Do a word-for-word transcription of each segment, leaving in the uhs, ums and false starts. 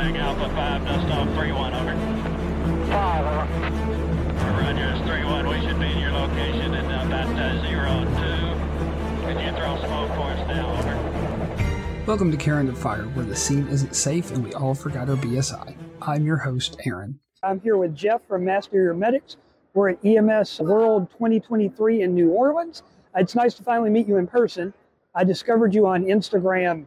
contact Alpha five, dust off three one, over. five, over. Roger, it's three one, we should be in your location at about zero two. Could you throw smoke for us now, over? Welcome to Caring for the Fire, where the scene isn't safe and we all forgot our B S I. I'm your host, Aaron. I'm here with Jeff from Master Your Medics. We're at E M S World twenty twenty-three in New Orleans. It's nice to finally meet you in person. I discovered you on Instagram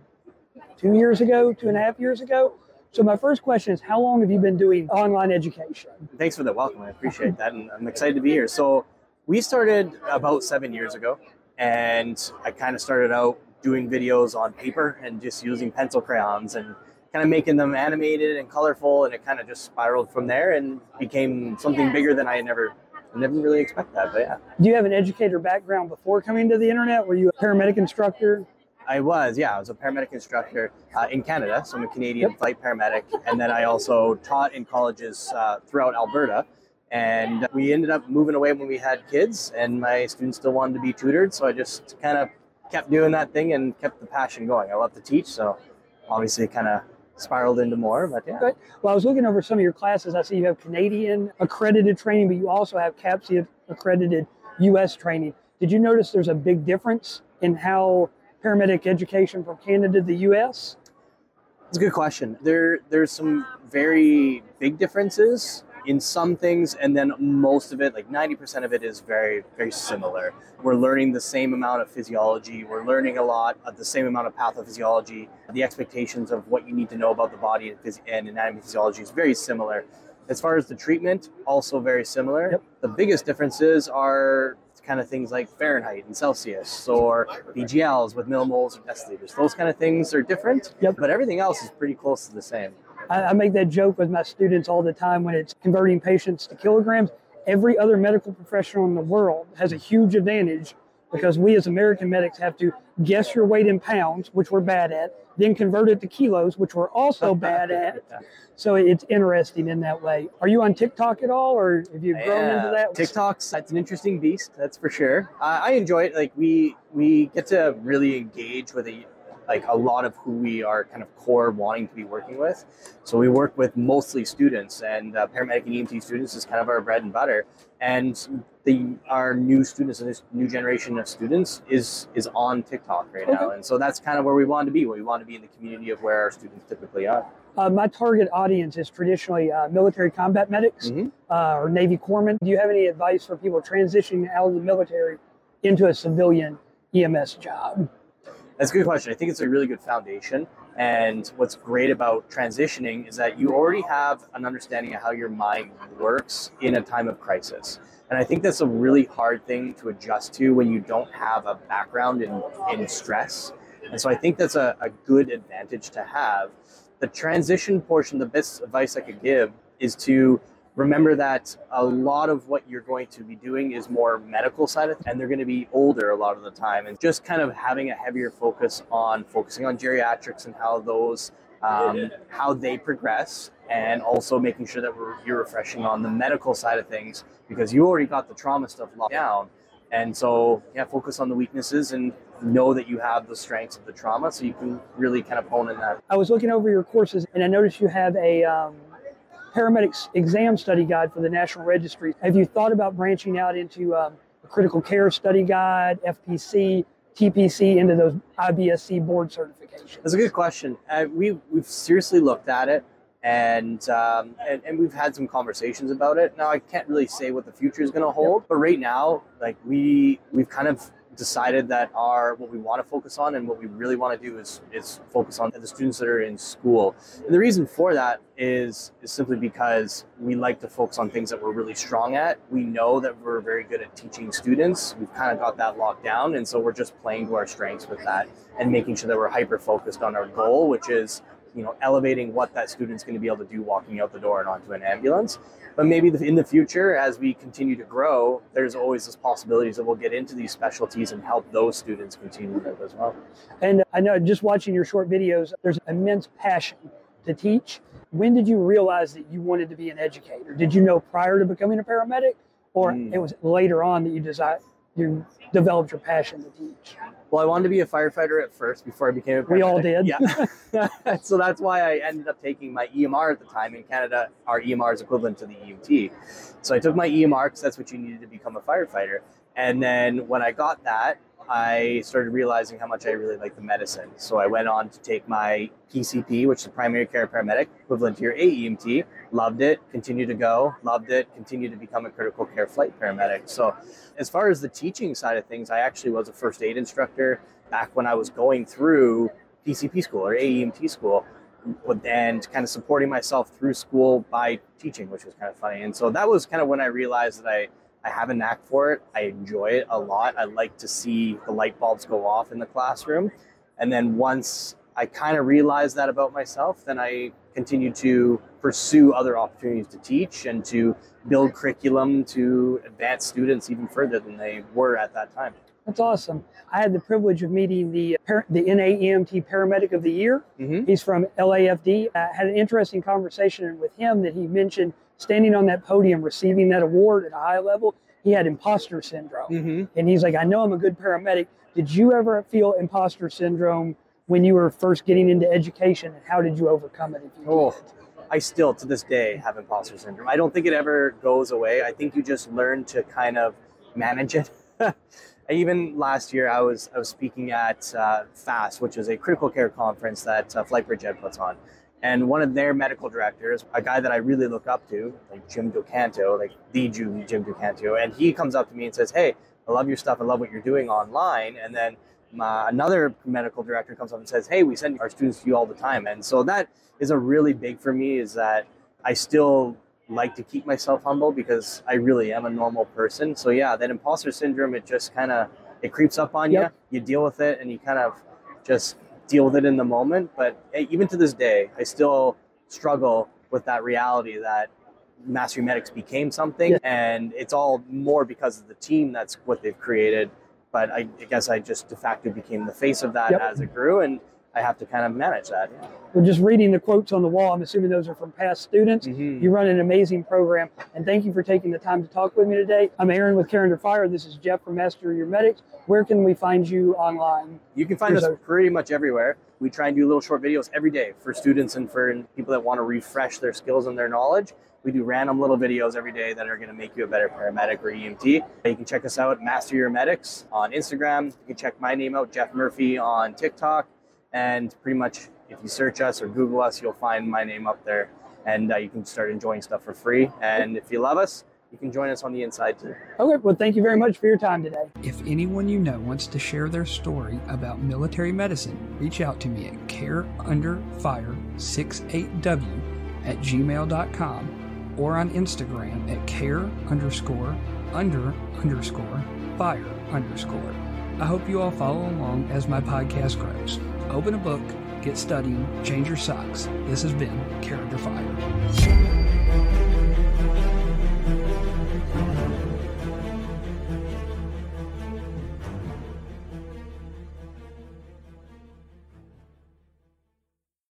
two years ago, two and a half years ago. So my first question is, how long have you been doing online education? Thanks for the welcome. I appreciate that, and I'm excited to be here. So we started about seven years ago, and I kind of started out doing videos on paper and just using pencil crayons and kind of making them animated and colorful, and it kind of just spiraled from there and became something bigger than I had never I never really expect that, but yeah. Do you have an educator background before coming to the internet? Were you a paramedic instructor? I was, yeah. I was a paramedic instructor uh, in Canada, so I'm a Canadian yep. flight paramedic, and then I also taught in colleges uh, throughout Alberta, and we ended up moving away when we had kids, and my students still wanted to be tutored, so I just kind of kept doing that thing and kept the passion going. I love to teach, so obviously kind of spiraled into more, but yeah. Okay. Well, I was looking over some of your classes. I see you have Canadian accredited training, but you also have CAPCE accredited U S training. Did you notice there's a big difference in how paramedic education from Canada to the U S? That's a good question. There, There's some very big differences in some things, and then most of it, like ninety percent of it, is very, very similar. We're learning the same amount of physiology. We're learning a lot of the same amount of pathophysiology. The expectations of what you need to know about the body and anatomy physiology is very similar. As far as the treatment, also very similar. Yep. The biggest differences are kind of things like Fahrenheit and Celsius, or B G Ls with millimoles or deciliters. Those kind of things are different, yep. but everything else is pretty close to the same. I make that joke with my students all the time when it's converting patients to kilograms. Every other medical professional in the world has a huge advantage because we as American medics have to guess your weight in pounds, which we're bad at, then convert it to kilos, which we're also bad at. So it's interesting in that way. Are you on TikTok at all, or have you grown yeah. into that? TikTok's, that's an interesting beast, that's for sure. I, I enjoy it. Like we we get to really engage with a like a lot of who we are kind of core wanting to be working with. So we work with mostly students, and uh, paramedic and E M T students is kind of our bread and butter. And the our new students, this new generation of students is is on TikTok right okay. now. And so that's kind of where we want to be. We want to be in the community of where our students typically are. Uh, my target audience is traditionally uh, military combat medics mm-hmm. uh, or Navy corpsmen. Do you have any advice for people transitioning out of the military into a civilian E M S job? That's a good question. I think it's a really good foundation. And what's great about transitioning is that you already have an understanding of how your mind works in a time of crisis. And I think that's a really hard thing to adjust to when you don't have a background in, in stress. And so I think that's a, a good advantage to have. The transition portion, the best advice I could give is to remember that a lot of what you're going to be doing is more medical side of, and they're going to be older a lot of the time, and just kind of having a heavier focus on focusing on geriatrics and how those, um, how they progress, and also making sure that we're, you're refreshing on the medical side of things, because you already got the trauma stuff locked down. And so, yeah, focus on the weaknesses and know that you have the strengths of the trauma, so you can really kind of hone in that. I was looking over your courses, and I noticed you have a... Um... paramedics exam study guide for the National Registry. Have you thought about branching out into um, a critical care study guide, F P C, T P C, into those I B S C board certifications? That's a good question. Uh, we, we've seriously looked at it, and, um, and and we've had some conversations about it. Now, I can't really say what the future is going to hold, yep. but right now, like we we've kind of decided that our what we want to focus on and what we really want to do is is focus on the students that are in school. And the reason for that is is simply because we like to focus on things that we're really strong at. We know that we're very good at teaching students. We've kind of got that locked down, and so we're just playing to our strengths with that and making sure that we're hyper focused on our goal, which is, you know, elevating what that student's going to be able to do walking out the door and onto an ambulance. But maybe in the future, as we continue to grow, there's always this possibilities that we'll get into these specialties and help those students continue it as well. And I know, just watching your short videos, there's immense passion to teach. When did you realize that you wanted to be an educator? Did you know prior to becoming a paramedic, or mm. it was later on that you decided you developed your passion to teach? Well, I wanted to be a firefighter at first before I became a paramedic. We all did. Yeah. So that's why I ended up taking my E M R at the time. In Canada, our E M R is equivalent to the E M T. So I took my E M R because that's what you needed to become a firefighter. And then when I got that, I started realizing how much I really liked the medicine. So I went on to take my P C P, which is primary care paramedic, equivalent to your A E M T. Loved it, continued to go, loved it, continued to become a critical care flight paramedic. So as far as the teaching side of things, I actually was a first aid instructor back when I was going through P C P school or A E M T school, and kind of supporting myself through school by teaching, which was kind of funny. And so that was kind of when I realized that I I have a knack for it. I enjoy it a lot. I like to see the light bulbs go off in the classroom. And then once I kind of realized that about myself, then I continued to pursue other opportunities to teach and to build curriculum to advance students even further than they were at that time. That's awesome. I had the privilege of meeting the the N A E M T Paramedic of the Year. Mm-hmm. He's from L A F D. I had an interesting conversation with him that he mentioned standing on that podium, receiving that award at a high level, he had imposter syndrome. Mm-hmm. And he's like, I know I'm a good paramedic. Did you ever feel imposter syndrome when you were first getting into education, and how did you overcome it? If you oh, did? I still, to this day, have imposter syndrome. I don't think it ever goes away. I think you just learn to kind of manage it. Even last year, I was I was speaking at uh, FAST, which is a critical care conference that uh, FlightBridgeEd puts on. And one of their medical directors, a guy that I really look up to, like Jim Docanto, like the Jim Docanto, and he comes up to me and says, hey, I love your stuff. I love what you're doing online. And then my, another medical director comes up and says, hey, we send our students to you all the time. And so that is a really big for me, is that I still like to keep myself humble because I really am a normal person. So yeah, that imposter syndrome, it just kind of, it creeps up on yep. you. You deal with it and you kind of just deal with it in the moment. But even to this day, I still struggle with that reality that Master Your Medics became something. Yeah. And it's all more because of the team. That's what they've created. But I, I guess I just de facto became the face of that yep. as it grew. And I have to kind of manage that. We're just reading the quotes on the wall. I'm assuming those are from past students. Mm-hmm. You run an amazing program. And thank you for taking the time to talk with me today. I'm Aaron with Caring for the Fire. This is Jeff from Master Your Medics. Where can we find you online? You can find Here's us our- pretty much everywhere. We try and do little short videos every day for students and for people that want to refresh their skills and their knowledge. We do random little videos every day that are going to make you a better paramedic or E M T. You can check us out, Master Your Medics on Instagram. You can check my name out, Geoff Murphy, on TikTok. And pretty much if you search us or Google us, you'll find my name up there, and uh, you can start enjoying stuff for free. And if you love us, you can join us on the inside too. Okay, well, thank you very much for your time today. If anyone you know wants to share their story about military medicine, reach out to me at care under fire sixty-eight w at gmail dot com or on Instagram at care underscore under underscore fire underscore. I hope you all follow along as my podcast grows. Open a book, get studying, change your socks. This has been Caring for the Fire.